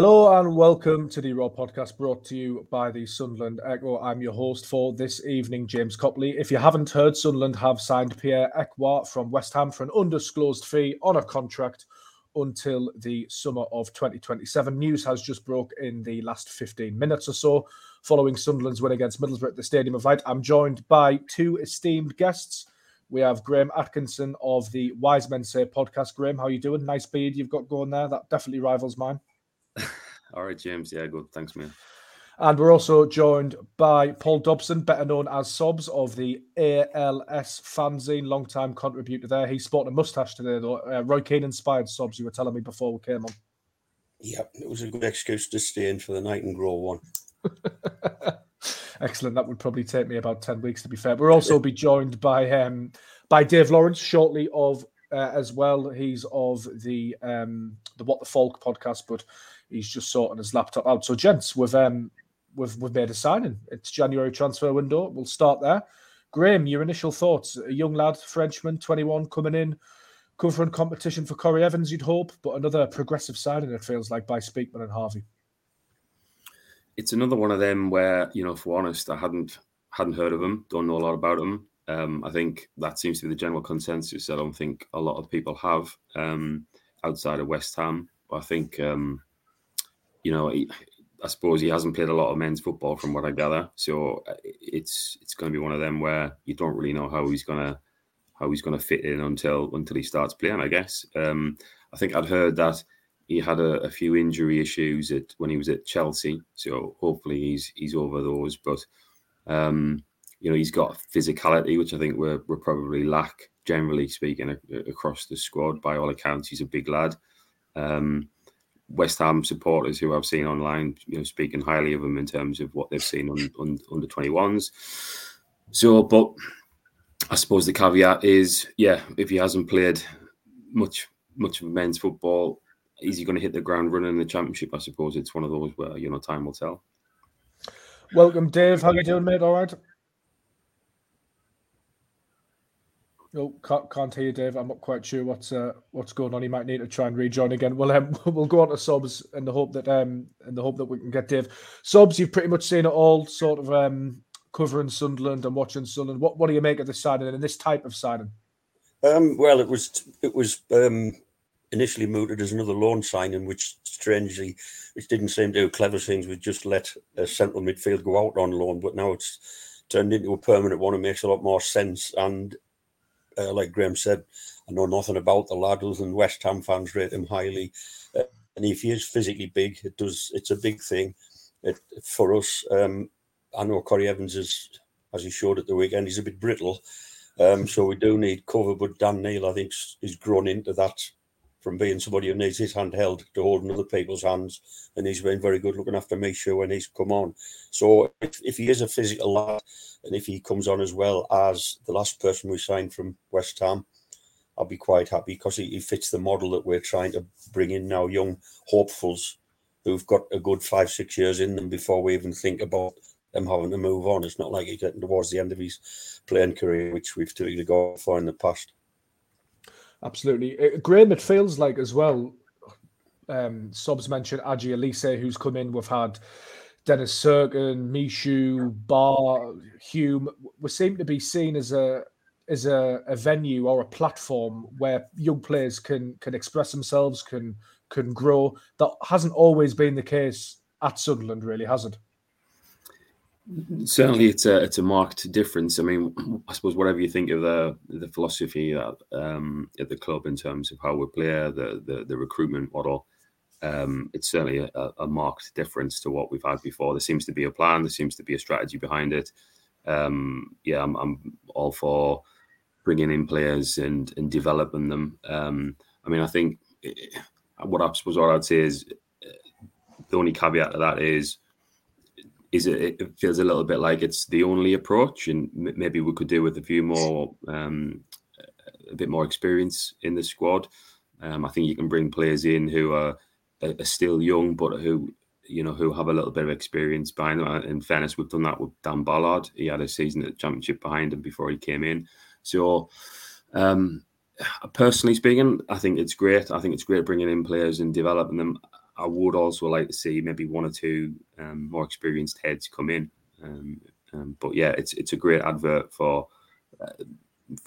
Hello and welcome to the Raw Podcast, brought to you by the Sunderland Echo. I'm your host for this evening, James Copley. If you haven't heard, Sunderland have signed Pierre Ekwah from West Ham for an undisclosed fee on a contract until the summer of 2027. News has just broke in the last 15 minutes or so, following Sunderland's win against Middlesbrough at the Stadium of Light. I'm joined by two esteemed guests. We have Graeme Atkinson of the Wise Men Say podcast. Graeme, how are you doing? Nice beard you've got going there. That definitely rivals mine. All right, James. Yeah, good. Thanks, man. And we're also joined by Paul Dobson, better known as Sobs, of the ALS fanzine, long-time contributor there. He's sporting a moustache today, though. Roy Keane-inspired, Sobs, you were telling me before we came on. Yep, it was a good excuse to stay in for the night and grow one. Excellent. That would probably take me about 10 weeks, to be fair. We'll also be joined by Dave Lawrence shortly as well. He's of the What the Folk podcast, but he's just sorting his laptop out. So, gents, we've made a signing. It's January transfer window. We'll start there. Graeme, your initial thoughts? A young lad, Frenchman, 21, coming in, covering competition for Corey Evans, you'd hope, but another progressive signing, it feels like, by Speakman and Harvey. It's another one of them where, you know, if we're honest, I hadn't heard of him, don't know a lot about him. I think that seems to be the general consensus. I don't think a lot of people have outside of West Ham. I think, you know, I suppose he hasn't played a lot of men's football from what I gather. So it's going to be one of them where you don't really know how he's going to fit in until he starts playing, I guess. I think I'd heard that he had a few injury issues when he was at Chelsea. So hopefully he's over those. But you know, he's got physicality, which I think we're probably lack, generally speaking, across the squad. By all accounts, he's a big lad. West Ham supporters who I've seen online, you know, speaking highly of him in terms of what they've seen on under 21s. So, but I suppose the caveat is, yeah, if he hasn't played much of men's football, is he going to hit the ground running in the Championship? I suppose it's one of those where, you know, time will tell. Welcome, Dave. How are you doing, mate? All right? No, can't hear you, Dave. I'm not quite sure what's going on. He might need to try and rejoin again. We'll go on to Sobs in the hope that we can get Dave. Sobs, you've pretty much seen it all, sort of covering Sunderland and watching Sunderland. What do you make of this signing and this type of signing? Well, it was initially mooted as another loan signing, which strangely, it didn't seem to do clever things. We just let a central midfield go out on loan, but now it's turned into a permanent one. It makes a lot more sense. And like Graeme said, I know nothing about the lad, and West Ham fans rate him highly. And if he is physically big, it's a big thing for us. I know Corey Evans is, as he showed at the weekend, he's a bit brittle. So we do need cover, but Dan Neil, I think, has grown into that from being somebody who needs his hand held to holding other people's hands. And he's been very good looking after Mishu when he's come on. So if he is a physical lad, and if he comes on as well as the last person we signed from West Ham, I'll be quite happy, because he fits the model that we're trying to bring in now, young hopefuls who've got a good 5-6 years in them before we even think about them having to move on. It's not like he's getting towards the end of his playing career, which we've typically gone for in the past. Absolutely. Graeme, it feels like as well, Sobs mentioned Aji Alese, who's come in. We've had Dennis Cirkin, Mishu Barr, Hume. We seem to be seen as a venue or a platform where young players can express themselves, can grow. That hasn't always been the case at Sunderland, really, has it? Certainly, it's a marked difference. I mean, I suppose whatever you think of the philosophy that, at the club in terms of how we play, the recruitment model, it's certainly a marked difference to what we've had before. There seems to be a plan. There seems to be a strategy behind it. I'm all for bringing in players and developing them. I mean, I think what I'd say is the only caveat to that is it feels a little bit like it's the only approach, and maybe we could do with a bit more experience in the squad. I think you can bring players in who are still young, but who have a little bit of experience behind them. In fairness, we've done that with Dan Ballard. He had a season at the Championship behind him before he came in. So, personally speaking, I think it's great. I think it's great bringing in players and developing them. I would also like to see maybe one or two more experienced heads come in. But yeah, it's a great advert for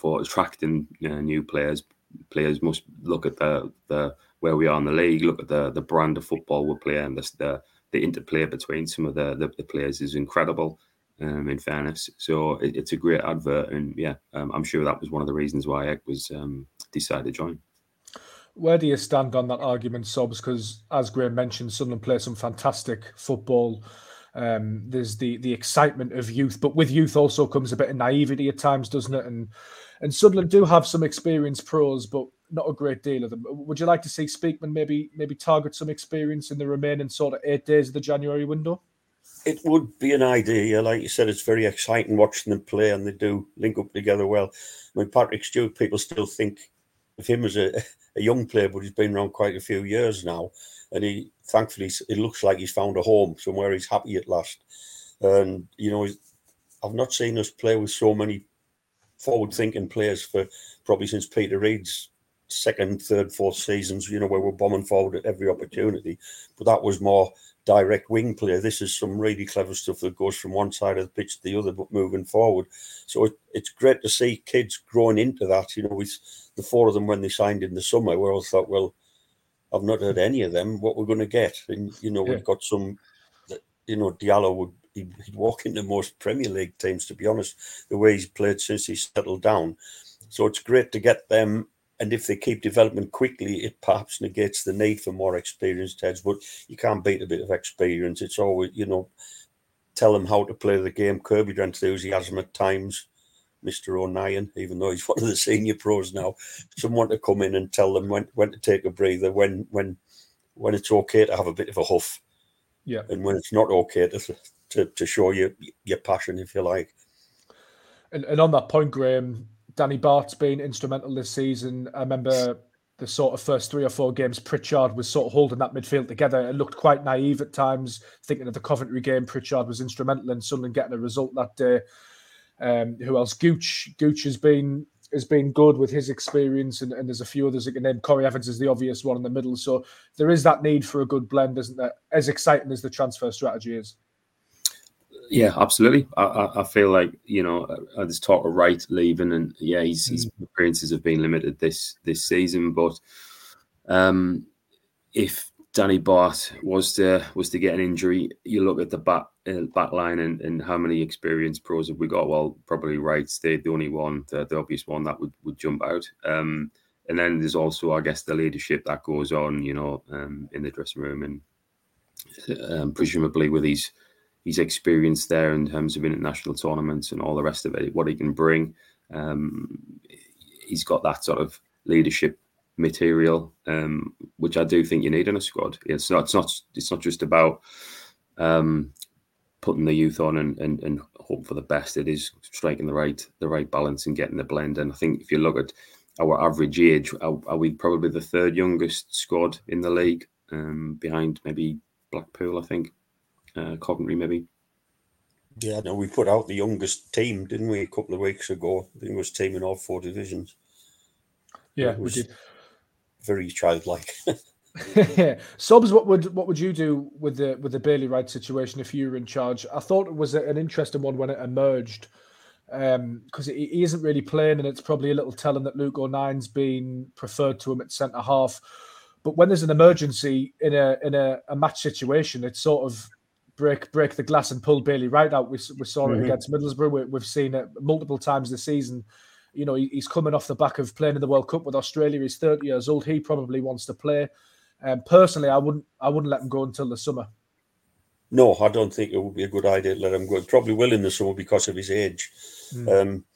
attracting new players. Players must look at the where we are in the league, look at the brand of football we're playing. The interplay between some of the players is incredible, in fairness. So it's a great advert. And yeah, I'm sure that was one of the reasons why Ekwah was decided to join. Where do you stand on that argument, Sobs? Because as Graeme mentioned, Sunderland play some fantastic football. There's the excitement of youth, but with youth also comes a bit of naivety at times, doesn't it? And Sunderland do have some experienced pros, but not a great deal of them. Would you like to see Speakman maybe target some experience in the remaining sort of 8 days of the January window? It would be an idea. Like you said, it's very exciting watching them play, and they do link up together well. I mean, Patrick Stewart, people still think of him as a young player, but he's been around quite a few years now. And he, thankfully, it looks like he's found a home somewhere he's happy at last. And, you know, I've not seen us play with so many forward-thinking players for probably since Peter Reid's second, third, fourth seasons, you know, where we're bombing forward at every opportunity. But that was more direct wing play. This is some really clever stuff that goes from one side of the pitch to the other, but moving forward. So it's great to see kids growing into that. You know, with the four of them when they signed in the summer, we all thought, well, I've not heard any of them, what we're going to get. And, you know, we've got some, you know, Diallo he'd walk into most Premier League teams, to be honest, the way he's played since he settled down. So it's great to get them. And if they keep development quickly, it perhaps negates the need for more experienced heads. But you can't beat a bit of experience. It's always, you know, tell them how to play the game, curb your enthusiasm at times. Mr. O'Neill, even though he's one of the senior pros now, someone to come in and tell them when to take a breather, when it's okay to have a bit of a huff, and when it's not okay to show your passion, if you like. And on that point, Graeme, Danny Bart's been instrumental this season. I remember the sort of first 3 or 4 games, Pritchard was sort of holding that midfield together. It looked quite naive at times. Thinking of the Coventry game, Pritchard was instrumental in Sunderland getting a result that day. Who else? Gooch has been good with his experience, and there's a few others I can name. Corey Evans is the obvious one in the middle. So there is that need for a good blend, isn't there? As exciting as the transfer strategy is. Yeah, absolutely. I feel like, you know, there's talk of Wright leaving, and yeah, his appearances have been limited this season. But if Danny Bart was to get an injury, you look at the back line and how many experienced pros have we got? Well, probably Wright's the only one, the obvious one that would jump out. And then there's also, I guess, the leadership that goes on, you know, in the dressing room, and presumably with his experience there in terms of international tournaments and all the rest of it, what he can bring. He's got that sort of leadership material, which I do think you need in a squad. It's not just about putting the youth on and hope for the best. It is striking the right balance and getting the blend. And I think if you look at our average age, are we probably the third youngest squad in the league, behind maybe Blackpool, I think, Coventry maybe. Yeah, no, we put out the youngest team, didn't we, a couple of weeks ago? The youngest team in all 4 divisions. Yeah, we did. Very childlike. Sobs, what would you do with the Bailey Wright situation if you were in charge? I thought it was an interesting one when it emerged, because he isn't really playing, and it's probably a little telling that Luke O'Nine's been preferred to him at centre half. But when there's an emergency in a match situation, it's sort of break the glass and pull Bailey Wright out. We saw it against Middlesbrough. We've seen it multiple times this season. You know, he's coming off the back of playing in the World Cup with Australia. He's 30 years old. He probably wants to play. Personally, I wouldn't let him go until the summer. No, I don't think it would be a good idea to let him go. He probably will in the summer because of his age. It's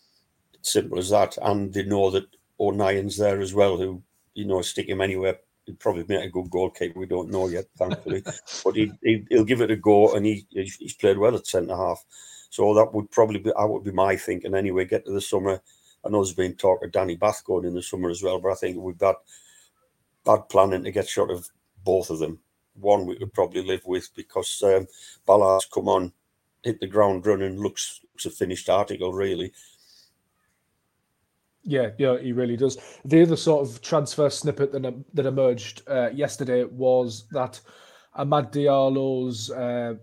simple as that. And they know that O'Nien's there as well, who, you know, stick him anywhere. He'd probably be a good goalkeeper. We don't know yet, thankfully. But he'll give it a go, and he's played well at centre-half. So that would probably be, that would be my thinking anyway. Get to the summer. I know there's been talk of Danny Batth going in the summer as well, but I think it would be bad planning to get shot of both of them. One we could probably live with because Ballard's come on, hit the ground running, looks a finished article, really. Yeah, he really does. The other sort of transfer snippet that emerged yesterday was that Amad Diallo's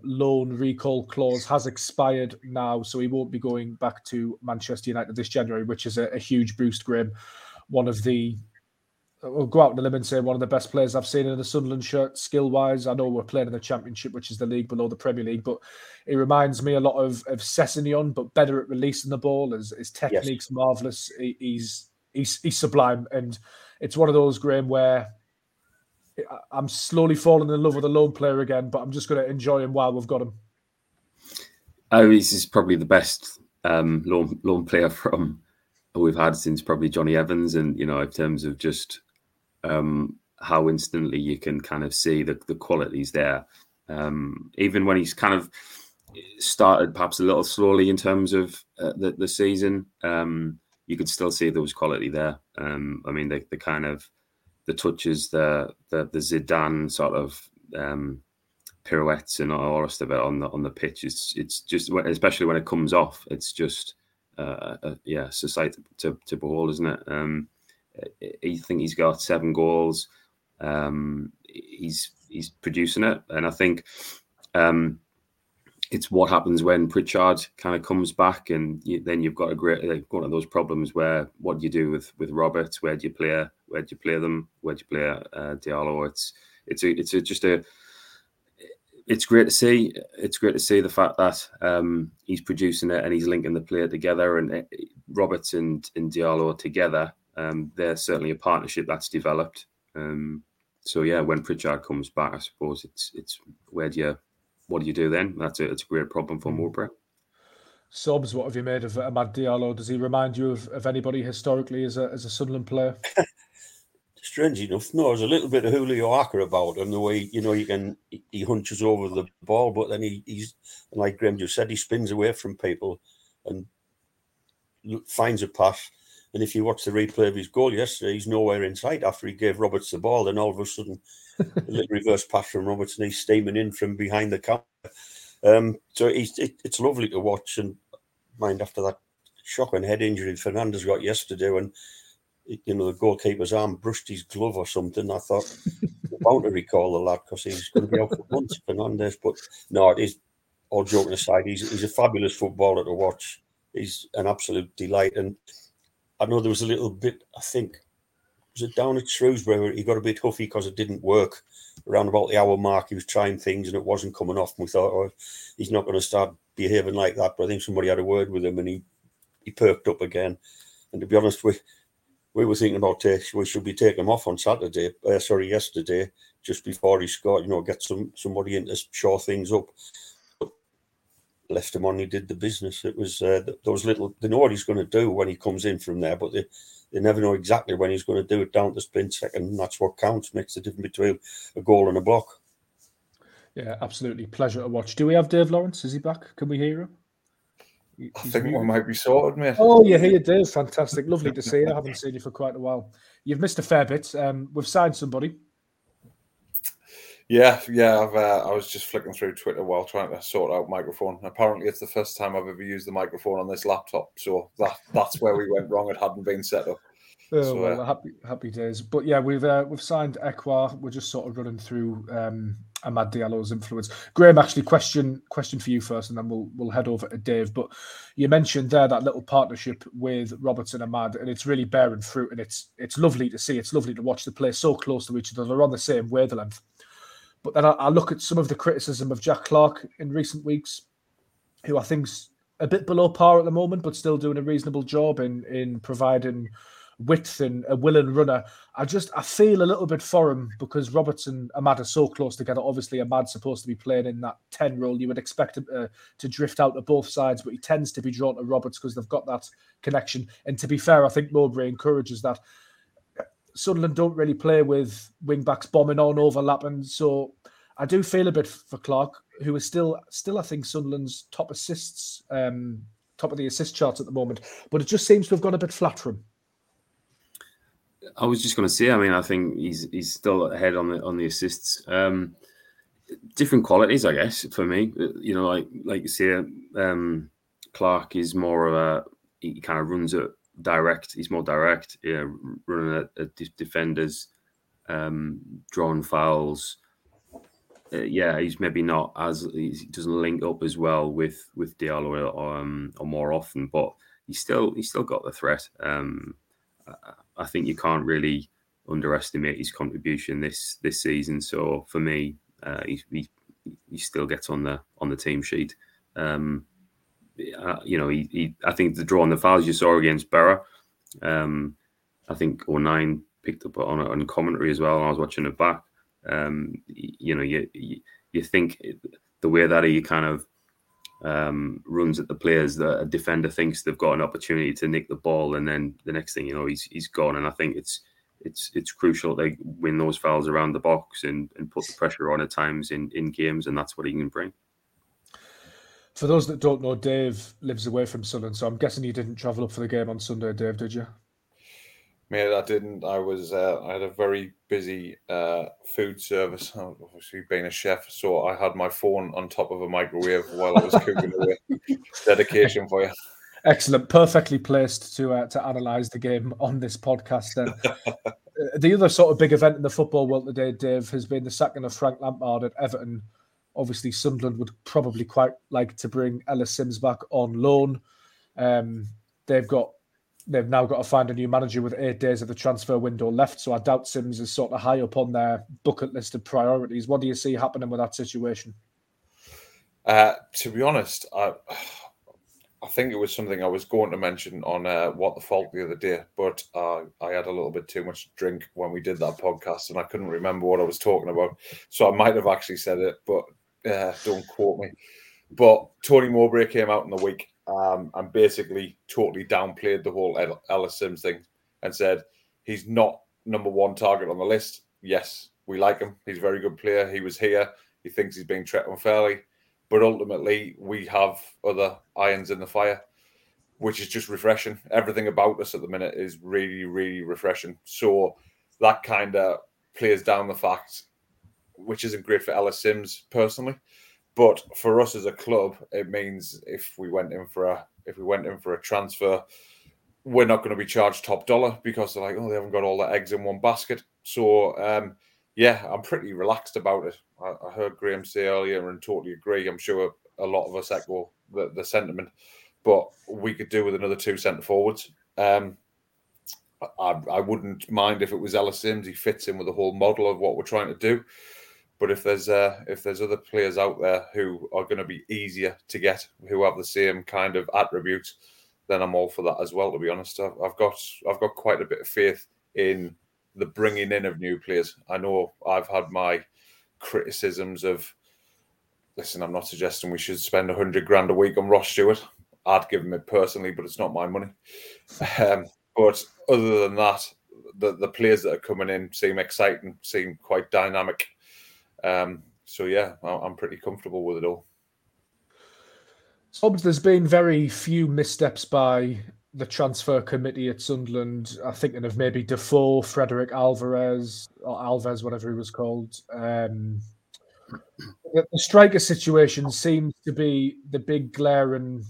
loan recall clause has expired now, so he won't be going back to Manchester United this January, which is a huge boost, Graeme. One of the, I'll go out on a limb and say one of the best players I've seen in the Sunderland shirt, skill-wise. I know we're playing in the Championship, which is the league below the Premier League, but it reminds me a lot of Sessegnon, but better at releasing the ball. His technique's marvellous. He's sublime. And it's one of those, Graeme, where I'm slowly falling in love with a lone player again, but I'm just going to enjoy him while we've got him. Oh, this is probably the best lone player from we've had since probably Johnny Evans. And, you know, in terms of just how instantly you can kind of see the qualities there. Even when he's kind of started perhaps a little slowly in terms of the season, you could still see there was quality there. I mean, the kind of the touches, the Zidane sort of pirouettes and all the rest of it on the pitch. It's just, especially when it comes off, it's just sight to behold, isn't it? I think he's got 7 goals. He's producing it, and I think it's what happens when Pritchard kind of comes back, and then you've got a great one of those problems where what do you do with Roberts? Where do you play them? Where do you play Diallo? It's great to see. It's great to see the fact that he's producing it and he's linking the player together, and Roberts and Diallo together. They're certainly a partnership that's developed. When Pritchard comes back, I suppose it's what do you do then? It's a great problem for Mowbray. Sobs, what have you made of Amad Diallo? Does he remind you of anybody historically as a Sunderland player? Strange enough, no. There's a little bit of Julio Acker about him, the way, you know, he hunches over the ball, but then he's, like Graeme just said, he spins away from people and finds a pass. And if you watch the replay of his goal yesterday, he's nowhere in sight after he gave Roberts the ball. Then all of a sudden, a little reverse pass from Roberts, and he's steaming in from behind the counter. It's lovely to watch. And mind, after that shocking head injury Fernandes got yesterday, when, you know, the goalkeeper's arm brushed his glove or something, I thought, I'm bound to recall the lad because he's going to be out for months, Fernandes. But no, it is, all joking aside, he's a fabulous footballer to watch. He's an absolute delight. And I know there was a little bit, I think, was it down at Shrewsbury where he got a bit huffy because it didn't work. Around about the hour mark, he was trying things and it wasn't coming off. And we thought, oh, he's not going to start behaving like that. But I think somebody had a word with him and he perked up again. And to be honest, we were thinking about we should be taking him off on yesterday, just before he scored, you know, get somebody in to shore things up. But left him on, he did the business. It was those little, they know what he's going to do when he comes in from there, but they never know exactly when he's going to do it down to the split second. And that's what counts, makes the difference between a goal and a block. Yeah, absolutely. Pleasure to watch. Do we have Dave Lawrence? Is he back? Can we hear him? I think one might be sorted, mate. Oh, you're here, Dave. Fantastic. Lovely to see you. I haven't seen you for quite a while. You've missed a fair bit. We've signed somebody. Yeah. I was just flicking through Twitter while trying to sort out microphone. Apparently, it's the first time I've ever used the microphone on this laptop. So that's where we went wrong. It hadn't been set up. Happy days. But yeah, we've signed Ekwah. We're just sort of running through Amad Diallo's influence. Graeme, actually, question for you first, and then we'll head over to Dave. But you mentioned there that little partnership with Roberts and Amad, and it's really bearing fruit, and it's lovely to see. It's lovely to watch the play so close to each other. They're on the same wavelength. But then I look at some of the criticism of Jack Clark in recent weeks, who I think's a bit below par at the moment, but still doing a reasonable job in providing width and a willing runner. I feel a little bit for him because Roberts and Amad are so close together. Obviously, Amad's supposed to be playing in that 10 role. You would expect him to drift out to both sides, but he tends to be drawn to Roberts because they've got that connection. And to be fair, I think Mowbray encourages that. Sunderland don't really play with wing-backs bombing on, overlapping. So I do feel a bit for Clark, who is still I think, Sunderland's top of the assist charts at the moment. But it just seems to have gone a bit flat for him. I was just going to say, I mean, I think he's still ahead on the assists. Different qualities, I guess, for me. You know, like you say, Clark is more of he kind of runs it direct. He's more direct, you know, running at defenders, drawing fouls, yeah, he's maybe not as he doesn't link up as well with Diallo or more often, but he's still got the threat. I think you can't really underestimate his contribution this season. So for me, he still gets on the team sheet. I think the draw on the fouls you saw against Borough, I think 09 picked up on commentary as well. And I was watching it back. You think the way that he kind of runs at the players, that a defender thinks they've got an opportunity to nick the ball, and then the next thing you know, he's gone. And I think it's crucial they win those fouls around the box and put the pressure on at times in games, and that's what he can bring. For those that don't know, Dave lives away from Sunderland, so I'm guessing you didn't travel up for the game on Sunday, Dave, did you? Mate, I didn't. I had a very busy food service. I've obviously been a chef, so I had my phone on top of a microwave while I was cooking away. Dedication for you. Excellent. Perfectly placed to analyse the game on this podcast then. The other sort of big event in the football world today, Dave, has been the sacking of Frank Lampard at Everton. Obviously, Sunderland would probably quite like to bring Ellis Sims back on loan. They've now got to find a new manager with 8 days of the transfer window left, so I doubt Sims is sort of high up on their bucket list of priorities. What do you see happening with that situation? To be honest, I think it was something I was going to mention on What the Fault the other day, but I had a little bit too much to drink when we did that podcast and I couldn't remember what I was talking about. So I might have actually said it, but don't quote me. But Tony Mowbray came out in the week and basically totally downplayed the whole Ellis Sims thing and said, he's not number one target on the list. Yes, we like him. He's a very good player. He was here. He thinks he's being treated unfairly. But ultimately, we have other irons in the fire, which is just refreshing. Everything about us at the minute is really, really refreshing. So that kind of plays down the fact, which isn't great for Ellis Sims personally, but for us as a club, it means if we went in for a transfer, we're not going to be charged top dollar because they're like, oh, they haven't got all the eggs in one basket. So yeah, I'm pretty relaxed about it. I heard Graeme say earlier and totally agree. I'm sure a lot of us echo the sentiment, but we could do with another 2 centre forwards. I wouldn't mind if it was Ellis Sims. He fits in with the whole model of what we're trying to do. But if there's other players out there who are going to be easier to get, who have the same kind of attributes, then I'm all for that as well. To be honest, I've got quite a bit of faith in the bringing in of new players. I know I've had my criticisms of, listen, I'm not suggesting we should spend 100 grand a week on Ross Stewart. I'd give him it personally, but it's not my money. But other than that, the players that are coming in seem exciting, seem quite dynamic. So yeah, I'm pretty comfortable with it all. So there's been very few missteps by the transfer committee at Sunderland. I'm thinking of maybe Defoe, Frederick Alvarez, or Alves, whatever he was called. The striker situation seems to be the big glare, and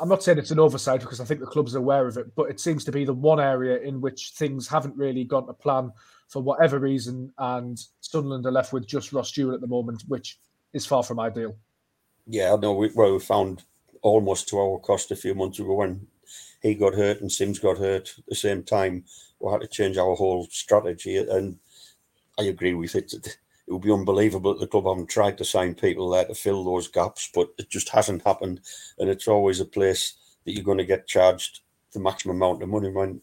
I'm not saying it's an oversight because I think the club's aware of it, but it seems to be the one area in which things haven't really gone to plan for whatever reason, and Sunderland are left with just Ross Stewart at the moment, which is far from ideal. Yeah, I know. We found almost to our cost a few months ago when he got hurt and Sims got hurt at the same time. We had to change our whole strategy, and I agree with it. It would be unbelievable that the club haven't tried to sign people there to fill those gaps, but it just hasn't happened. And it's always a place that you're going to get charged the maximum amount of money. When,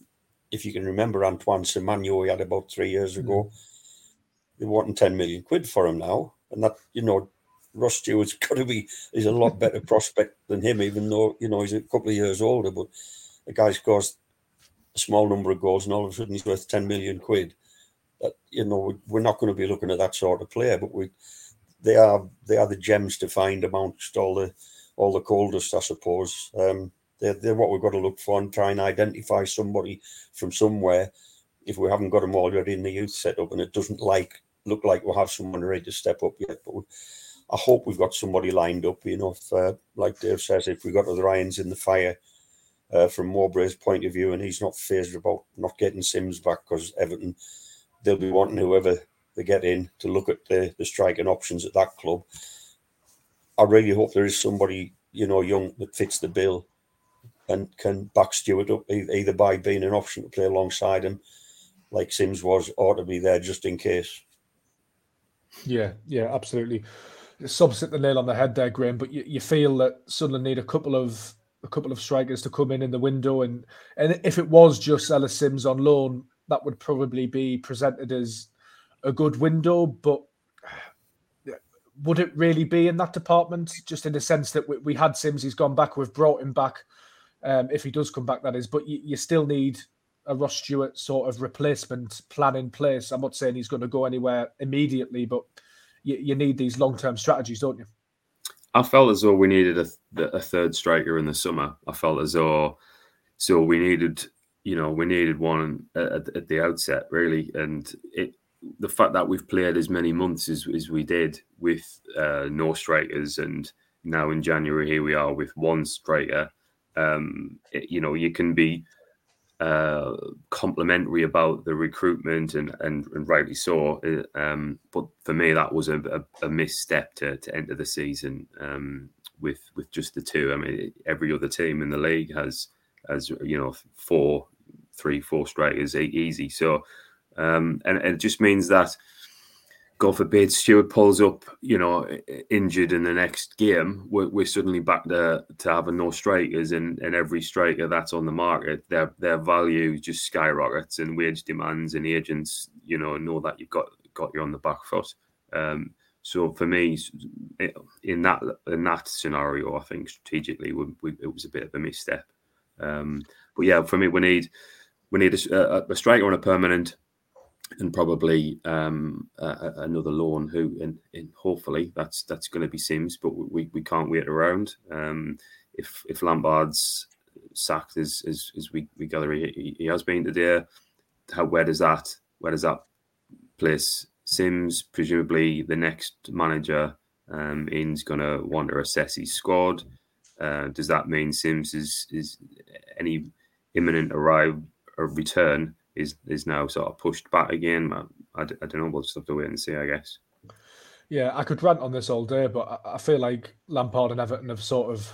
if you can remember, Antoine Semenyo, he had about 3 years ago, they wanted 10 million quid for him now. And that, you know, Ross Stewart's got to be, he's a lot better prospect than him, even though, you know, he's a couple of years older, but the guy scores a small number of goals and all of a sudden he's worth 10 million quid. That, you know, we're not going to be looking at that sort of player, but they are the gems to find amongst all the coldest, I suppose. They're what we've got to look for and try and identify somebody from somewhere if we haven't got them already in the youth setup, and it doesn't look like we'll have someone ready to step up yet, but I hope we've got somebody lined up. You know, if, like Dave says, if we've got other irons in the fire from Mowbray's point of view, and he's not phased about not getting Sims back because Everton, they'll be wanting whoever they get in to look at the striking options at that club. I really hope there is somebody, you know, young that fits the bill and can back Stewart up, either by being an option to play alongside him, like Sims was, or to be there just in case. Yeah, absolutely. Subs hit the nail on the head there, Graeme, but you feel that Sunderland need a couple of strikers to come in the window, and if it was just Ellis Sims on loan, that would probably be presented as a good window, but would it really be in that department? Just in the sense that we had Sims, he's gone back, we've brought him back, if he does come back, that is, but you still need a Ross Stewart sort of replacement plan in place. I'm not saying he's going to go anywhere immediately, but you need these long-term strategies, don't you? I felt as though we needed a third striker in the summer. I felt as though we needed one at the outset, really. And the fact that we've played as many months as we did with no strikers, and now in January here we are with one striker. You can be complimentary about the recruitment and rightly so. But for me, that was a misstep to enter the season with just the two. I mean, every other team in the league has 4 strikers easy. So, and it just means that, God forbid, Stewart pulls up, injured in the next game, we're suddenly back there to having no strikers, and every striker that's on the market, their value just skyrockets, and wage demands and agents, know that you've got you on the back foot. So for me, in that scenario, I think strategically it was a bit of a misstep. But yeah, for me, we need a striker on a permanent. And probably another loan, and hopefully that's going to be Sims, but we can't wait around. If Lampard's sacked as we gather he has been today, where does that place Sims? Presumably the next manager Ian's going to want to assess his squad. Does that mean Sims is any imminent return? Is now sort of pushed back again. I don't know. We'll just have to wait and see, I guess. Yeah, I could rant on this all day, but I feel like Lampard and Everton have sort of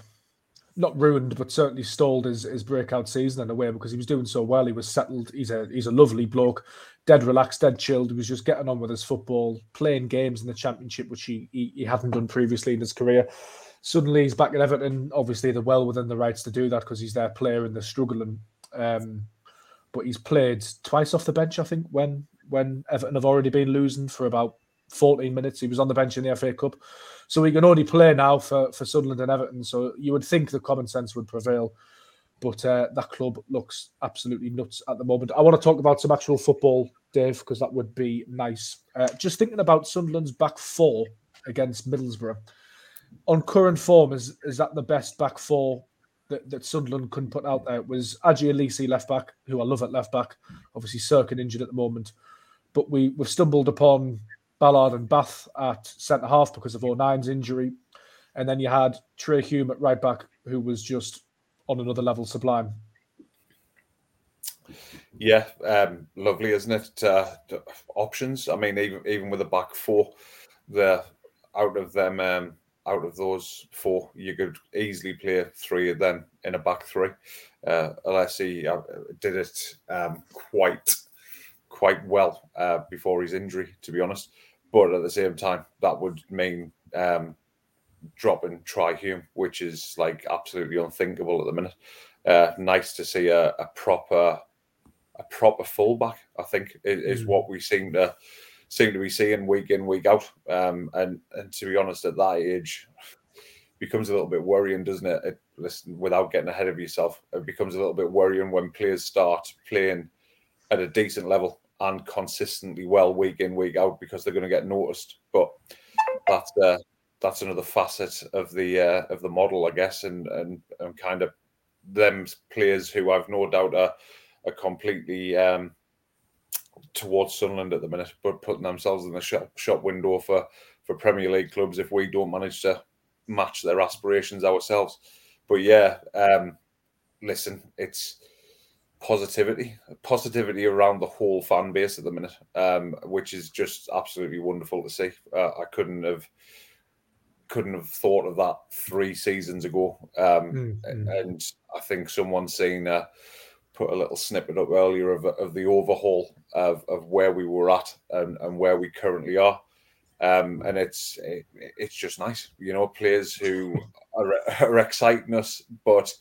not ruined, but certainly stalled his breakout season in a way, because he was doing so well. He was settled. He's a lovely bloke, dead relaxed, dead chilled. He was just getting on with his football, playing games in the Championship, which he hadn't done previously in his career. Suddenly he's back at Everton. Obviously, they're well within the rights to do that because he's their player and they're struggling. But he's played twice off the bench, I think, when Everton have already been losing for about 14 minutes. He was on the bench in the FA Cup. So he can only play now for Sunderland and Everton. So you would think the common sense would prevail. But that club looks absolutely nuts at the moment. I want to talk about some actual football, Dave, because that would be nice. Just thinking about Sunderland's back four against Middlesbrough. On current form, is that the best back four that Sunderland couldn't put out there? It was Aji Alese left-back, who I love at left-back. Obviously, Cirkin injured at the moment. But we've stumbled upon Ballard and Batth at centre-half because of 09's injury. And then you had Trey Hume at right-back, who was just on another level, sublime. Yeah, lovely, isn't it? Options. I mean, even with a back four, out of those four, you could easily play three of them in a back three. Alessi did it quite well before his injury, to be honest. But at the same time, that would mean dropping Trey Hume, which is like absolutely unthinkable at the minute. Nice to see a proper fullback, I think, is what we seem to be seeing week in, week out. And to be honest, at that age, becomes a little bit worrying, doesn't it? Listen, without getting ahead of yourself, it becomes a little bit worrying when players start playing at a decent level and consistently well week in, week out, because they're going to get noticed. But that's another facet of the model, I guess, and kind of them players who I've no doubt are completely... towards Sunderland at the minute, but putting themselves in the shop window for Premier League clubs if we don't manage to match their aspirations ourselves. But yeah, listen, it's positivity around the whole fan base at the minute, which is just absolutely wonderful to see. I couldn't have thought of that 3 seasons ago. And I think someone's seen put a little snippet up earlier of the overhaul of where we were at and where we currently are. And it's just nice, you know, players who are exciting us, but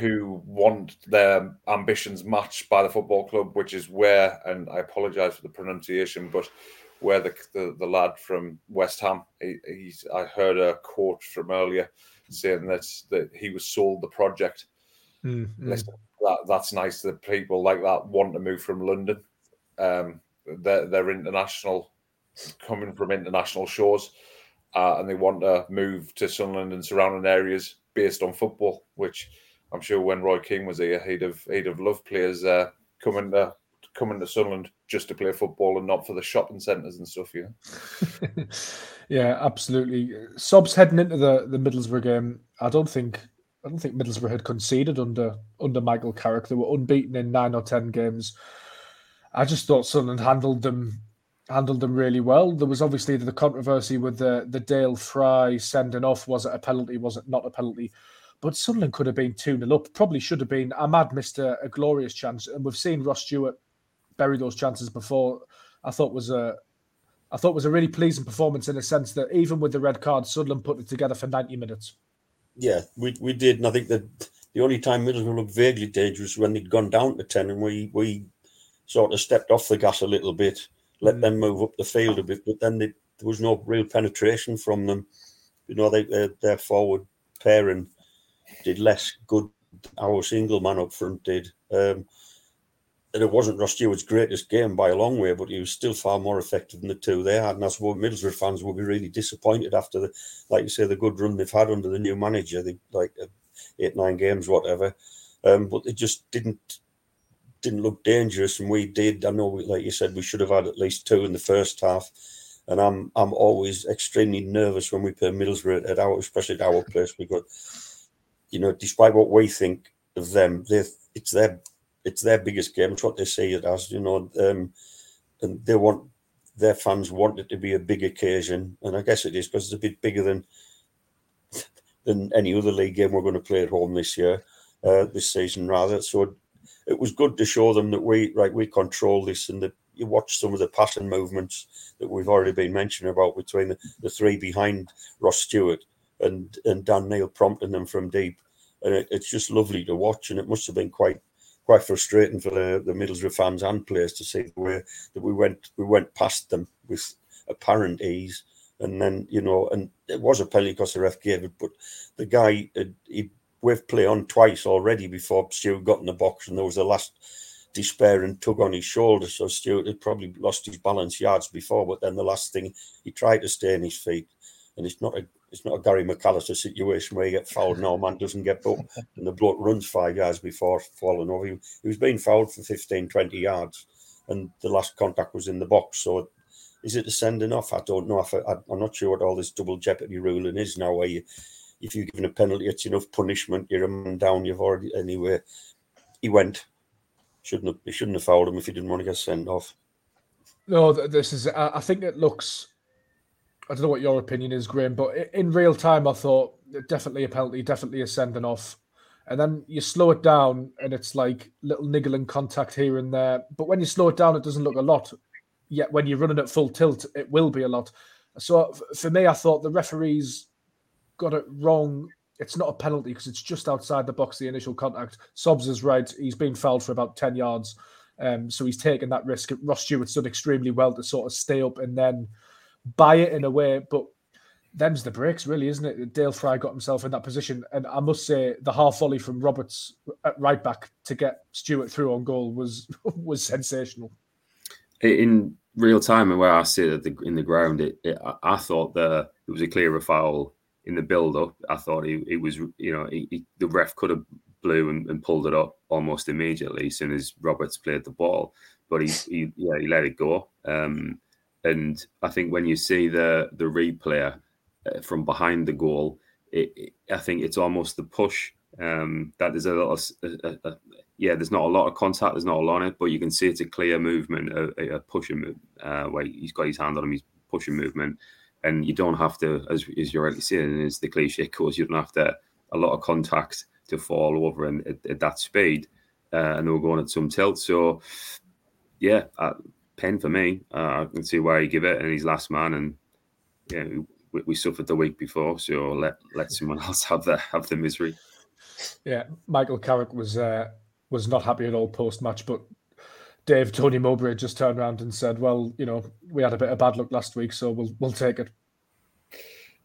who want their ambitions matched by the football club, which is where, and I apologise for the pronunciation, but where the lad from West Ham, I heard a quote from earlier saying that he was sold the project. Listen, that's nice that people like that want to move from London. They're international, coming from international shores, and they want to move to Sunderland and surrounding areas based on football, which I'm sure when Roy Keane was here, he'd have loved players coming to Sunderland just to play football and not for the shopping centres and stuff, you know? Yeah, absolutely. Sobs heading into the Middlesbrough game, I don't think Middlesbrough had conceded under Michael Carrick. They were unbeaten in 9 or 10 games. I just thought Sunderland handled them really well. There was obviously the controversy with the Dale Fry sending off. Was it a penalty? Was it not a penalty? But Sunderland could have been 2-0 up. Probably should have been. Amad missed a glorious chance, and we've seen Ross Stewart bury those chances before. I thought was a really pleasing performance in a sense that even with the red card, Sunderland put it together for 90 minutes. Yeah, we did, and I think that the only time Middlesbrough looked vaguely dangerous when they'd gone down to 10, and we sort of stepped off the gas a little bit, let them move up the field a bit, but then there was no real penetration from them. You know, their forward pairing did less good. Our single man up front did. And it wasn't Ross Stewart's greatest game by a long way, but he was still far more effective than the two they had. And that's what Middlesbrough fans will be really disappointed after, like you say, the good run they've had under the new manager, 8, 9 games, whatever. But they just didn't look dangerous, and we did. I know, like you said, we should have had at least 2 in the first half. And I'm always extremely nervous when we play Middlesbrough, especially at our place, because, you know, despite what we think of them, it's their biggest game. It's what they see it as, you know. And they want their fans want it to be a big occasion, and I guess it is because it's a bit bigger than any other league game we're going to play at home this season. So it was good to show them that we control this, and that you watch some of the pattern movements that we've already been mentioning about between the three behind Ross Stewart and Dan Neil prompting them from deep, and it's just lovely to watch, and it must have been quite frustrating for the Middlesbrough fans and players to see the way that we went past them with apparent ease. And then, you know, and it was a penalty because the ref gave it, but the guy, we've played on twice already before Stewart got in the box, and there was the last despairing tug on his shoulder. So Stewart had probably lost his balance yards before, but then the last thing, he tried to stay on his feet. And it's not a Gary McAllister situation where you get fouled and our man doesn't get up and the bloke runs 5 yards before falling over. He was being fouled for 15, 20 yards, and the last contact was in the box. So is it a sending off? I don't know. I'm not sure what all this double jeopardy ruling is now, where if you're given a penalty, it's enough punishment. You're a man down. You've already... Anyway, he went. He shouldn't have fouled him if he didn't want to get sent off. No, this is... I think it looks... I don't know what your opinion is, Graeme, but in real time, I thought definitely a penalty, definitely a sending off. And then you slow it down and it's like little niggling contact here and there. But when you slow it down, it doesn't look a lot. Yet when you're running at full tilt, it will be a lot. So for me, I thought the referees got it wrong. It's not a penalty because it's just outside the box, the initial contact. Sobs is right. He's been fouled for about 10 yards. So he's taken that risk. Ross Stewart's done extremely well to sort of stay up and then buy it in a way, but them's the breaks, really, isn't it? Dale Fry got himself in that position, and I must say the half volley from Roberts at right back to get Stewart through on goal was sensational. In real time, and where I see it in the ground, I thought that it was a clearer foul in the build-up. I thought it was, you know, the ref could have blew and pulled it up almost immediately as soon as Roberts played the ball, but he let it go. And I think when you see the replay from behind the goal, I think it's almost the push That there's a lot of there's not a lot of contact, there's not a lot on it, but you can see it's a clear movement, a pushing move, where he's got his hand on him, he's pushing movement, and you don't have to, as you're already saying, is the cliche course, you don't have to a lot of contact to fall over and at that speed, and they were going at some tilt. So yeah, pen for me. I can see why he gave it, and he's last man, and yeah, we suffered the week before, so let someone else have the misery. Yeah, Michael Carrick was not happy at all post-match, but Dave, Tony Mowbray just turned around and said, well, you know, we had a bit of bad luck last week, so we'll take it.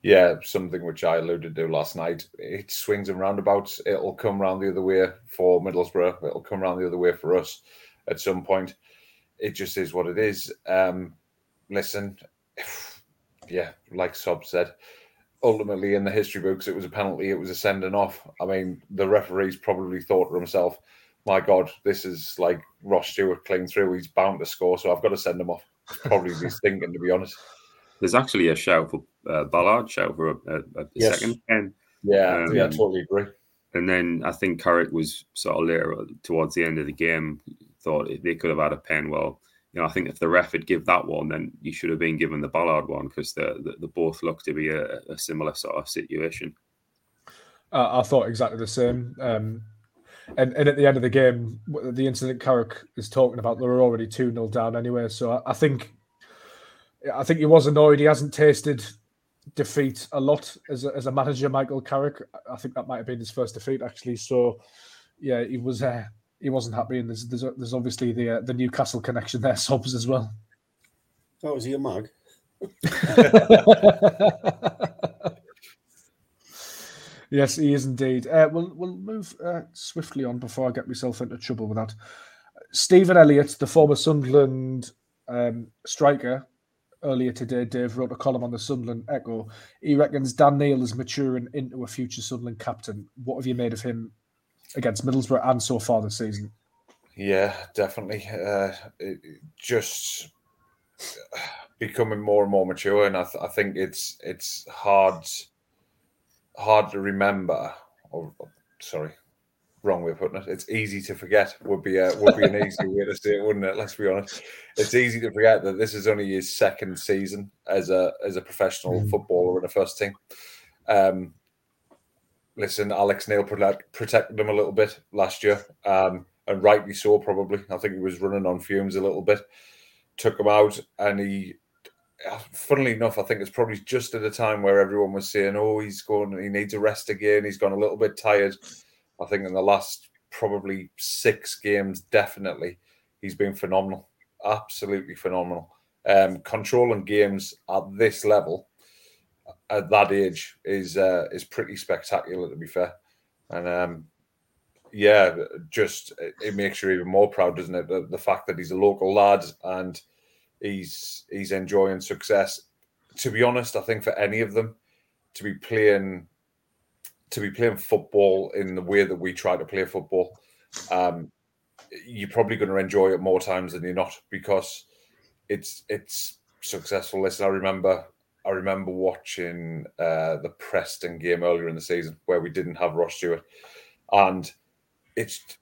Yeah, something which I alluded to last night. It swings and roundabouts. It'll come round the other way for Middlesbrough. It'll come round the other way for us at some point. It just is what it is. Listen, yeah, like Sob said, ultimately, in the history books, it was a penalty. It was a sending off. I mean, the referees probably thought to himself, my God, this is like Ross Stewart clean through. He's bound to score, so I've got to send him off. Probably he's thinking, to be honest. There's actually a shout for Ballard, shout for a yes. Second. Yeah, I totally agree. And then I think Carrick was sort of later towards the end of the game, thought they could have had a pen. Well, you know, I think if the ref had give that one, then you should have been given the Ballard one, because the both look to be a similar sort of situation. I thought exactly the same. And at the end of the game, the incident Carrick is talking about, they were already 2-0 down anyway. So I think he was annoyed. He hasn't tasted defeat a lot as a manager, Michael Carrick. I think that might have been his first defeat, actually. So yeah, he was. He wasn't happy, and there's obviously the Newcastle connection there, Sobs, as well. Oh, is he a mug? Yes, he is indeed. We'll move swiftly on before I get myself into trouble with that. Stephen Elliott, the former Sunderland striker, earlier today, Dave, wrote a column on the Sunderland Echo. He reckons Dan Neil is maturing into a future Sunderland captain. What have you made of him against Middlesbrough and so far this season? Yeah, definitely. Just becoming more and more mature, and I think it's hard to remember. Sorry, wrong way of putting it. It's easy to forget would be an easy way to say it, wouldn't it? Let's be honest. It's easy to forget that this is only his second season as a professional footballer in the first team. Listen, Alex Neil protected him a little bit last year, and rightly so, probably. I think he was running on fumes a little bit. Took him out, and he, funnily enough, I think it's probably just at a time where everyone was saying, oh, he needs a rest again, he's gone a little bit tired. I think in the last probably 6 games, definitely, he's been phenomenal. Absolutely phenomenal. Controlling games at this level, at that age, is pretty spectacular, to be fair. And it makes you even more proud, doesn't it? The fact that he's a local lad and he's enjoying success. To be honest, I think for any of them to be playing football in the way that we try to play football, you're probably going to enjoy it more times than you're not, because it's successful. Listen, I remember watching the Preston game earlier in the season where we didn't have Ross Stewart, and it's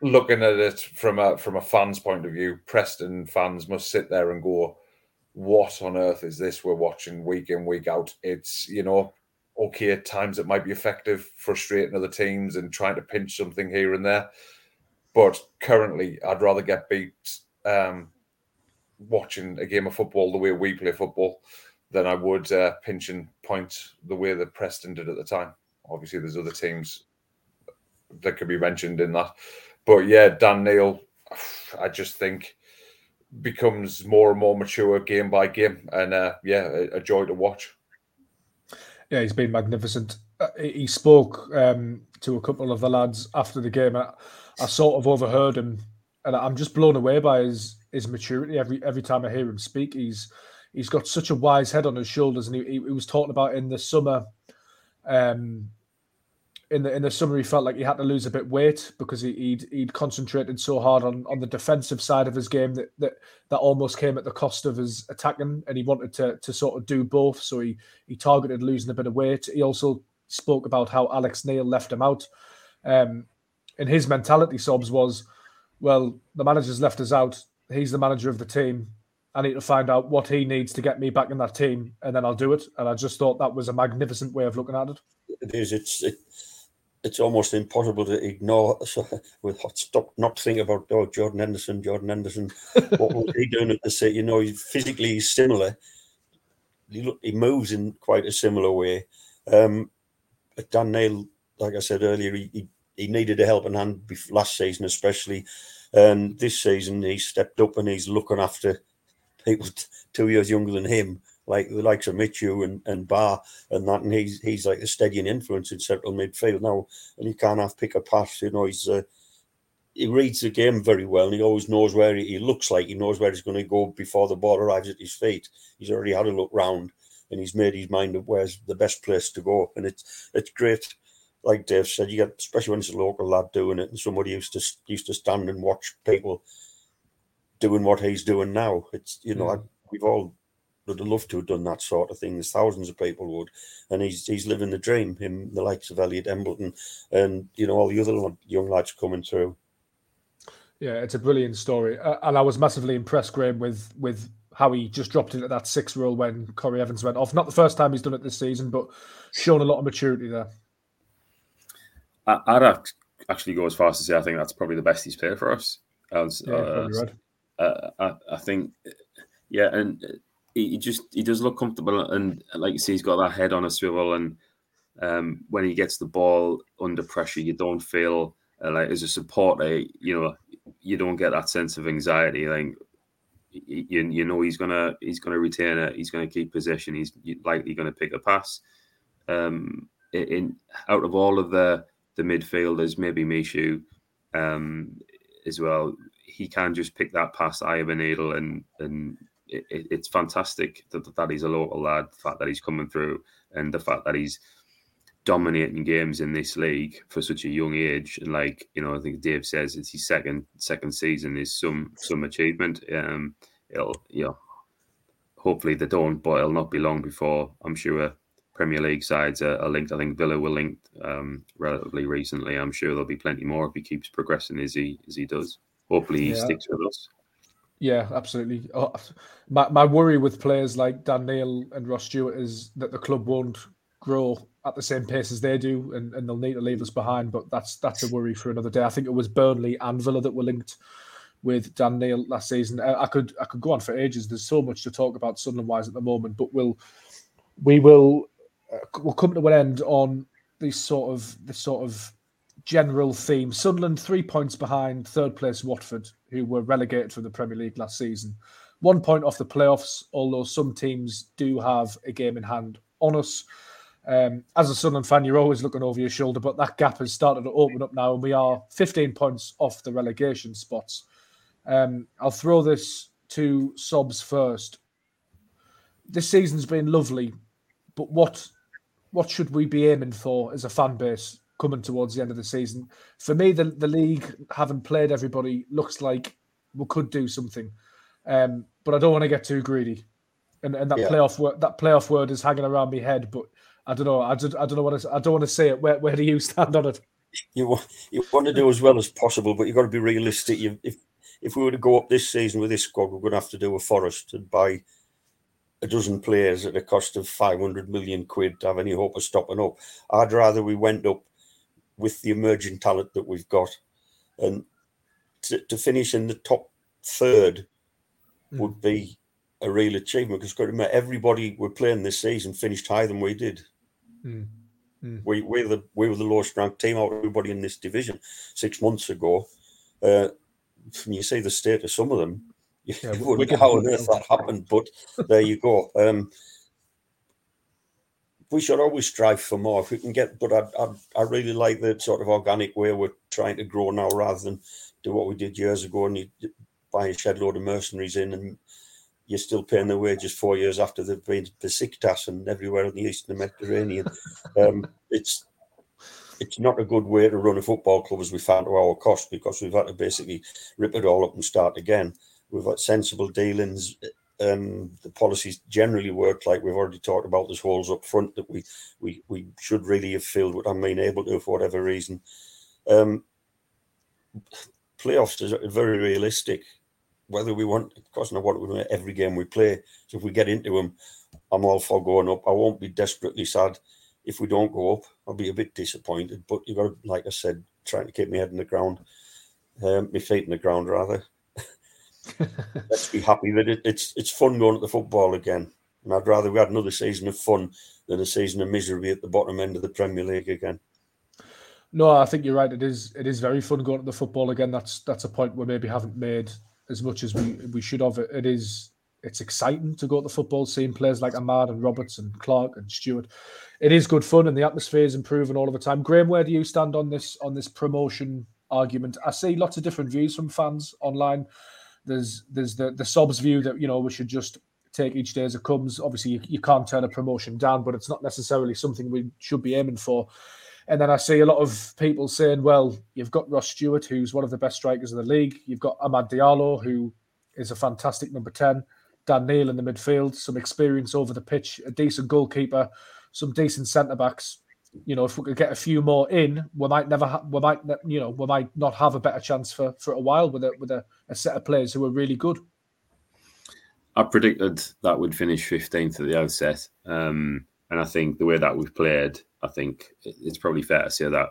looking at it from a fan's point of view. Preston fans must sit there and go, "What on earth is this we're watching week in, week out?" It's, you know, okay, at times it might be effective, frustrating other teams and trying to pinch something here and there, but currently I'd rather get beat watching a game of football the way we play football than I would pinching points the way that Preston did at the time. Obviously, there's other teams that could be mentioned in that. But yeah, Dan Neil, I just think, becomes more and more mature game by game. And a joy to watch. Yeah, he's been magnificent. He spoke to a couple of the lads after the game. I sort of overheard him, and I'm just blown away by his maturity. Every time I hear him speak, he's got such a wise head on his shoulders. And he was talking about in the summer, in the summer he felt like he had to lose a bit weight because he'd concentrated so hard on the defensive side of his game that almost came at the cost of his attacking, and he wanted to sort of do both. So he targeted losing a bit of weight. He also spoke about how Alex Neil left him out. And his mentality, Sobs, was, well, the manager's left us out. He's the manager of the team. I need to find out what he needs to get me back in that team, and then I'll do it. And I just thought that was a magnificent way of looking at it. It is. It's almost impossible to ignore with hot stop, not think about, oh, Jordan Henderson. What was he doing at the City? You know, he's physically similar. He moves in quite a similar way. But Dan Neil, like I said earlier, he needed a helping hand last season especially. And this season he stepped up and he's looking after people 2 years younger than him, like the likes of Mishu and Barr and that, and he's like a steadying influence in central midfield now, and he can't half pick a pass. You know, he reads the game very well, and he always knows where he looks like. He knows where he's going to go before the ball arrives at his feet. He's already had a look round, and he's made his mind up where's the best place to go, and it's great. Like Dave said, you get, especially when it's a local lad doing it, and somebody used to stand and watch people doing what he's doing now. It's, you know, we've all would have loved to have done that sort of thing. There's thousands of people would, and he's living the dream. Him, the likes of Elliot Embleton, and you know all the other young lads coming through. Yeah, it's a brilliant story, and I was massively impressed, Graeme, with how he just dropped in at that 6 rule when Corey Evans went off. Not the first time he's done it this season, but shown a lot of maturity there. I'd actually go as far as to say I think that's probably the best he's played for us. I think, and he does look comfortable, and like you say, he's got that head on a swivel, and when he gets the ball under pressure, you don't feel like, as a supporter, you know, you don't get that sense of anxiety. Like you know he's gonna retain it, he's gonna keep possession, he's likely gonna pick a pass. In out of all of the midfielders, maybe Mishu as well, he can just pick that past eye of a needle, and it's fantastic that he's a local lad, the fact that he's coming through, and the fact that he's dominating games in this league for such a young age. And like, you know, I think Dave says it's his second season is some achievement. Hopefully they don't, but it'll not be long before, I'm sure, Premier League sides are linked. I think Villa were linked relatively recently. I'm sure there'll be plenty more if he keeps progressing as he does. Hopefully he sticks with us. Yeah, absolutely. My worry with players like Dan Neil and Ross Stewart is that the club won't grow at the same pace as they do, and they'll need to leave us behind. But that's a worry for another day. I think it was Burnley and Villa that were linked with Dan Neil last season. I could go on for ages. There's so much to talk about Sunderland-wise at the moment, but we'll come to an end on this sort of general theme. Sunderland 3 points behind third place Watford, who were relegated from the Premier League last season. 1 point off the playoffs, although some teams do have a game in hand on us. As a Sunderland fan, you're always looking over your shoulder, but that gap has started to open up now, and we are 15 points off the relegation spots. I'll throw this to Sobs first. This season's been lovely, but what should we be aiming for as a fan base coming towards the end of the season? For me, the league, having played everybody, looks like we could do something. But I don't want to get too greedy. And that playoff word is hanging around my head, but I don't know. I don't want to say it. Where do you stand on it? You want to do as well as possible, but you've got to be realistic. If we were to go up this season with this squad, we're going to have to do a Forest and buy a dozen players at a cost of 500 million quid to have any hope of stopping up. I'd rather we went up with the emerging talent that we've got, and to finish in the top third would be a real achievement, because remember, everybody we're playing this season finished higher than we did. We were the lowest ranked team out of everybody in this division 6 months ago. You see the state of some of them. Yeah, we don't know how on earth that happened, but there you go. We should always strive for more if we can get, but I really like the sort of organic way we're trying to grow now, rather than do what we did years ago and you buy a shed load of mercenaries in and you're still paying their wages 4 years after they've been to Besiktas and everywhere in the Eastern Mediterranean. It's not a good way to run a football club, as we found to our cost, because we've had to basically rip it all up and start again. We've got sensible dealings the policies generally worked. Like we've already talked about, there's holes up front that we should really have filled with unable to for whatever reason. Playoffs is very realistic. Whether we want, of course, not what we want every game we play. So if we get into them, I'm all for going up. I won't be desperately sad if we don't go up. I'll be a bit disappointed, but you've got to, like I said, trying to keep my head in the ground, my feet in the ground rather. Let's be happy that it's fun going at the football again. And I'd rather we had another season of fun than a season of misery at the bottom end of the Premier League again. No, I think you're right. It is very fun going at the football again. That's a point we maybe haven't made as much as we should have. It's exciting to go to the football, seeing players like Amad and Roberts and Clark and Stewart. It is good fun, and the atmosphere is improving all of the time. Graeme, where do you stand on this promotion argument? I see lots of different views from fans online. There's the Sobs view that, you know, we should just take each day as it comes. Obviously, you can't turn a promotion down, but it's not necessarily something we should be aiming for. And then I see a lot of people saying, well, you've got Ross Stewart, who's one of the best strikers in the league. You've got Amad Diallo, who is a fantastic number 10. Dan Neil in the midfield, some experience over the pitch, a decent goalkeeper, some decent centre-backs. You know, if we could get a few more in, we might not have a better chance for a while with a set of players who are really good. I predicted that would finish 15th at the outset. And I think the way that we've played, I think it's probably fair to say that,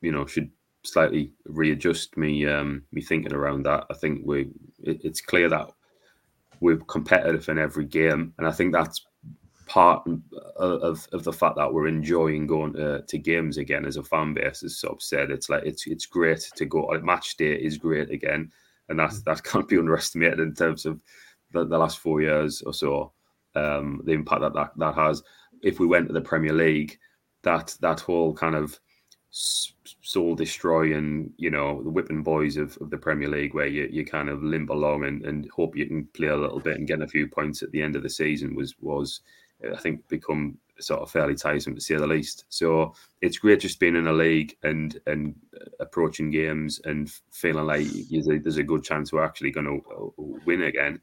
you know, should slightly readjust me thinking around that. I think it's clear that we're competitive in every game, and I think that's part of the fact that we're enjoying going to games again as a fan base. As Sob said, it's like it's great to go. Match day is great again, and that can't be underestimated in terms of the last 4 years or so. The impact that has. If we went to the Premier League, that whole kind of soul destroying, you know, the whipping boys of the Premier League, where you kind of limp along and hope you can play a little bit and get a few points at the end of the season was I think become sort of fairly tiresome, to say the least. So it's great just being in a league and approaching games and feeling like there's a good chance we're actually going to win again.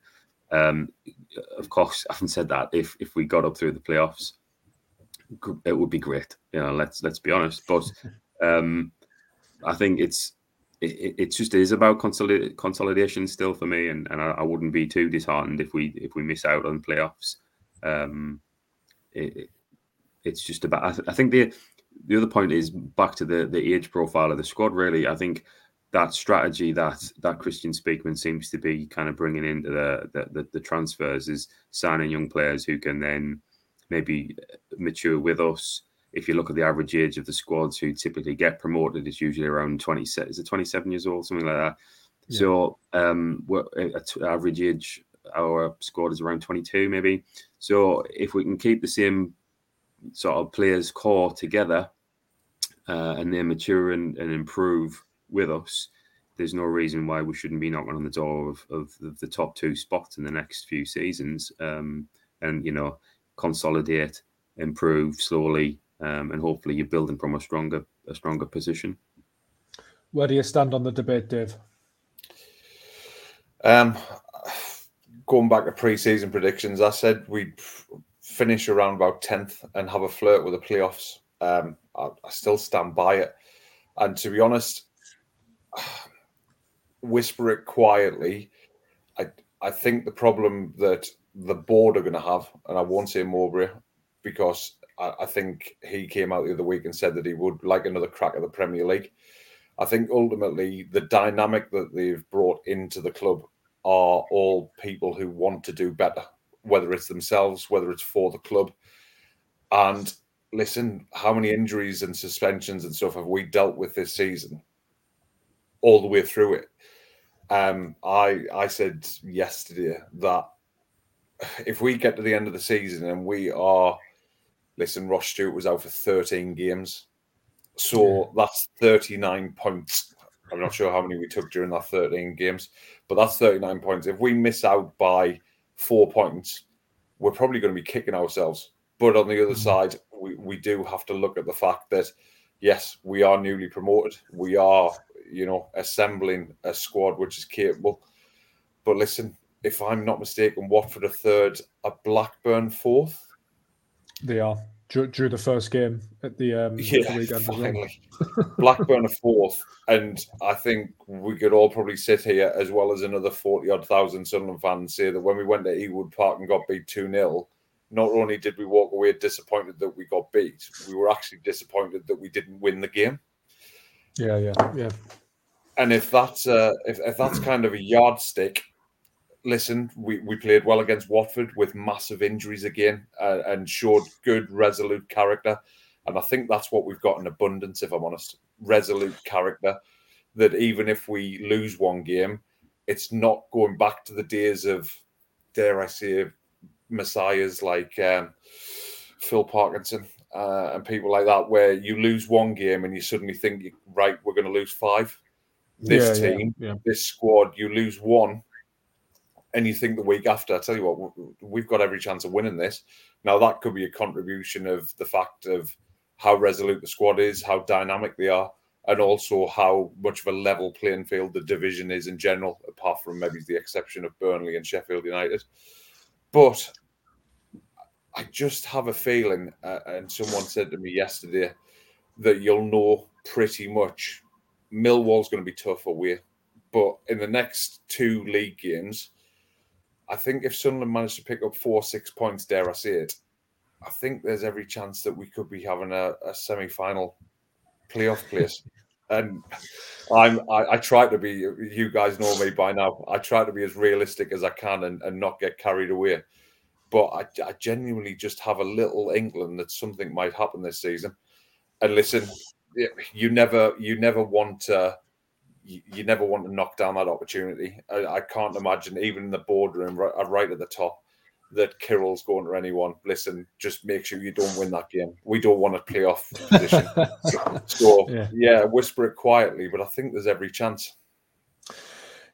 Of course, I haven't said that if we got up through the playoffs, it would be great. You know, let's be honest. But I think it is about consolidation still for me, and I wouldn't be too disheartened if we miss out on playoffs. It's just about. I think the other point is back to the age profile of the squad. Really, I think that strategy that Kristjaan Speakman seems to be kind of bringing into the transfers is signing young players who can then maybe mature with us. If you look at the average age of the squads who typically get promoted, it's usually around 27. Is it 27 years old, something like that? Yeah. So average age, our squad is around 22 maybe. So if we can keep the same sort of players' core together and they mature and improve with us, there's no reason why we shouldn't be knocking on the door of the top two spots in the next few seasons. And, you know, consolidate, improve slowly, and hopefully you're building from a stronger position. Where do you stand on the debate, Dave? Going back to pre-season predictions, I said we'd finish around about 10th and have a flirt with the playoffs. I still stand by it. And to be honest, whisper it quietly, I think the problem that the board are going to have, and I won't say Mowbray, because I think he came out the other week and said that he would like another crack at the Premier League. I think ultimately the dynamic that they've brought into the club are all people who want to do better, whether it's themselves, whether it's for the club. And listen, how many injuries and suspensions and stuff have we dealt with this season? All the way through it. I said yesterday that if we get to the end of the season and we are, listen, Ross Stewart was out for 13 games. So that's 39 points. I'm not sure how many we took during that 13 games, but that's 39 points. If we miss out by 4 points, we're probably going to be kicking ourselves. But on the other side, we do have to look at the fact that, yes, we are newly promoted. We are, you know, assembling a squad which is capable. But listen, if I'm not mistaken, Watford a third, a Blackburn fourth. They are. Drew the first game at the weekend. Finally. Blackburn a fourth. And I think we could all probably sit here, as well as another 40-odd thousand Sunderland fans, and say that when we went to Ewood Park and got beat 2-0, not only did we walk away disappointed that we got beat, we were actually disappointed that we didn't win the game. Yeah. And if that's kind of a yardstick, listen, we played well against Watford with massive injuries again and showed good, resolute character. And I think that's what we've got in abundance, if I'm honest. Resolute character that even if we lose one game, it's not going back to the days of, dare I say, messiahs like Phil Parkinson and people like that, where you lose one game and you suddenly think, right, we're going to lose five. This squad, you lose one and you think the week after, I tell you what, we've got every chance of winning this. Now, that could be a contribution of the fact of how resolute the squad is, how dynamic they are, and also how much of a level playing field the division is in general, apart from maybe the exception of Burnley and Sheffield United. But I just have a feeling, and someone said to me yesterday, that you'll know pretty much Millwall's going to be tough away. But in the next two league games, I think if Sunderland managed to pick up 4 or 6 points, dare I say it, I think there's every chance that we could be having a semi-final playoff place. And I try to be, you guys know me by now, I try to be as realistic as I can and not get carried away. But I genuinely just have a little inkling that something might happen this season. And listen, you never want to knock down that opportunity. I can't imagine, even in the boardroom, right at the top, that Kirill's going to anyone, listen, just make sure you don't win that game. We don't want a playoff position. So, whisper it quietly, but I think there's every chance.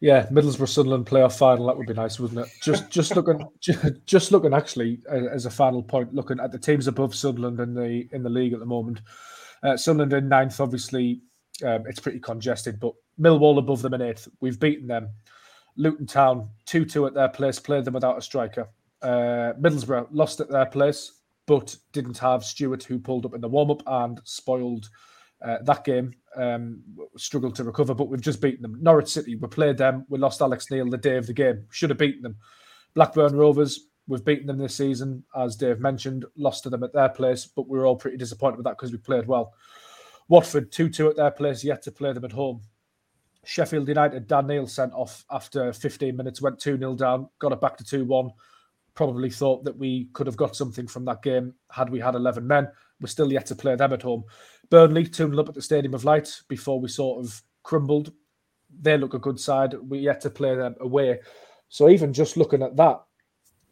Yeah, Middlesbrough-Sunderland playoff final, that would be nice, wouldn't it? Just looking actually, as a final point, looking at the teams above Sunderland in the league at the moment. Sunderland in ninth, obviously, it's pretty congested, but Millwall above them in eighth. We've beaten them. Luton Town, 2-2 at their place, played them without a striker. Middlesbrough lost at their place, but didn't have Stewart, who pulled up in the warm-up and spoiled that game, struggled to recover, but we've just beaten them. Norwich City, we played them. We lost Alex Neil the day of the game. Should have beaten them. Blackburn Rovers, we've beaten them this season, as Dave mentioned, lost to them at their place, but we were all pretty disappointed with that because we played well. Watford, 2-2 at their place, yet to play them at home. Sheffield United, Dan Neil sent off after 15 minutes, went 2-0 down, got it back to 2-1. Probably thought that we could have got something from that game had we had 11 men. We're still yet to play them at home. Burnley, 2-0 up at the Stadium of Light before we sort of crumbled. They look a good side. We're yet to play them away. So even just looking at that,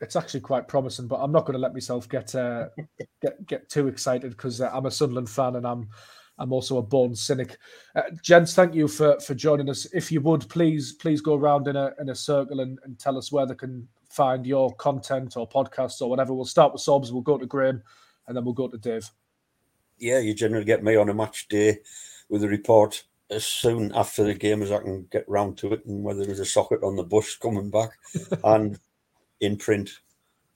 it's actually quite promising, but I'm not going to let myself get too excited because I'm a Sunderland fan and I'm also a born cynic. Gents, thank you for joining us. If you would, please go around in a circle and tell us where they can find your content or podcasts or whatever. We'll start with Sobs, we'll go to Graeme, and then we'll go to Dave. Yeah, you generally get me on a match day with a report as soon after the game as I can get round to it, and whether there's a socket on the bus coming back, and in print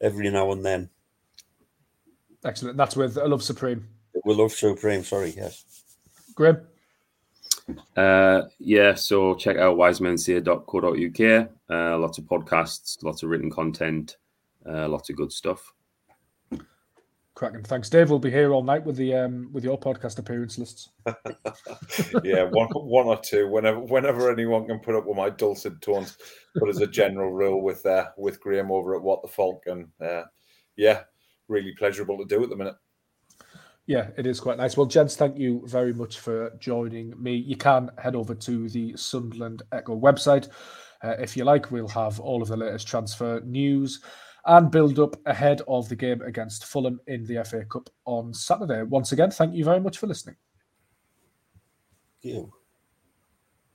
every now and then. Excellent. That's with I Love Supreme. We Love Supreme, sorry, yes. Graeme? So check out wisemenseer.co.uk. Lots of podcasts, lots of written content, lots of good stuff. Cracking. Thanks, Dave. We'll be here all night with your podcast appearance lists. Yeah, one or two, whenever anyone can put up with my dulcet tones. But as a general rule, with Graeme over at What the Folk, and really pleasurable to do at the minute. Yeah, it is quite nice. Well, gents, thank you very much for joining me. You can head over to the Sunderland Echo website. If you like, we'll have all of the latest transfer news and build up ahead of the game against Fulham in the FA Cup on Saturday. Once again, thank you very much for listening. Thank you.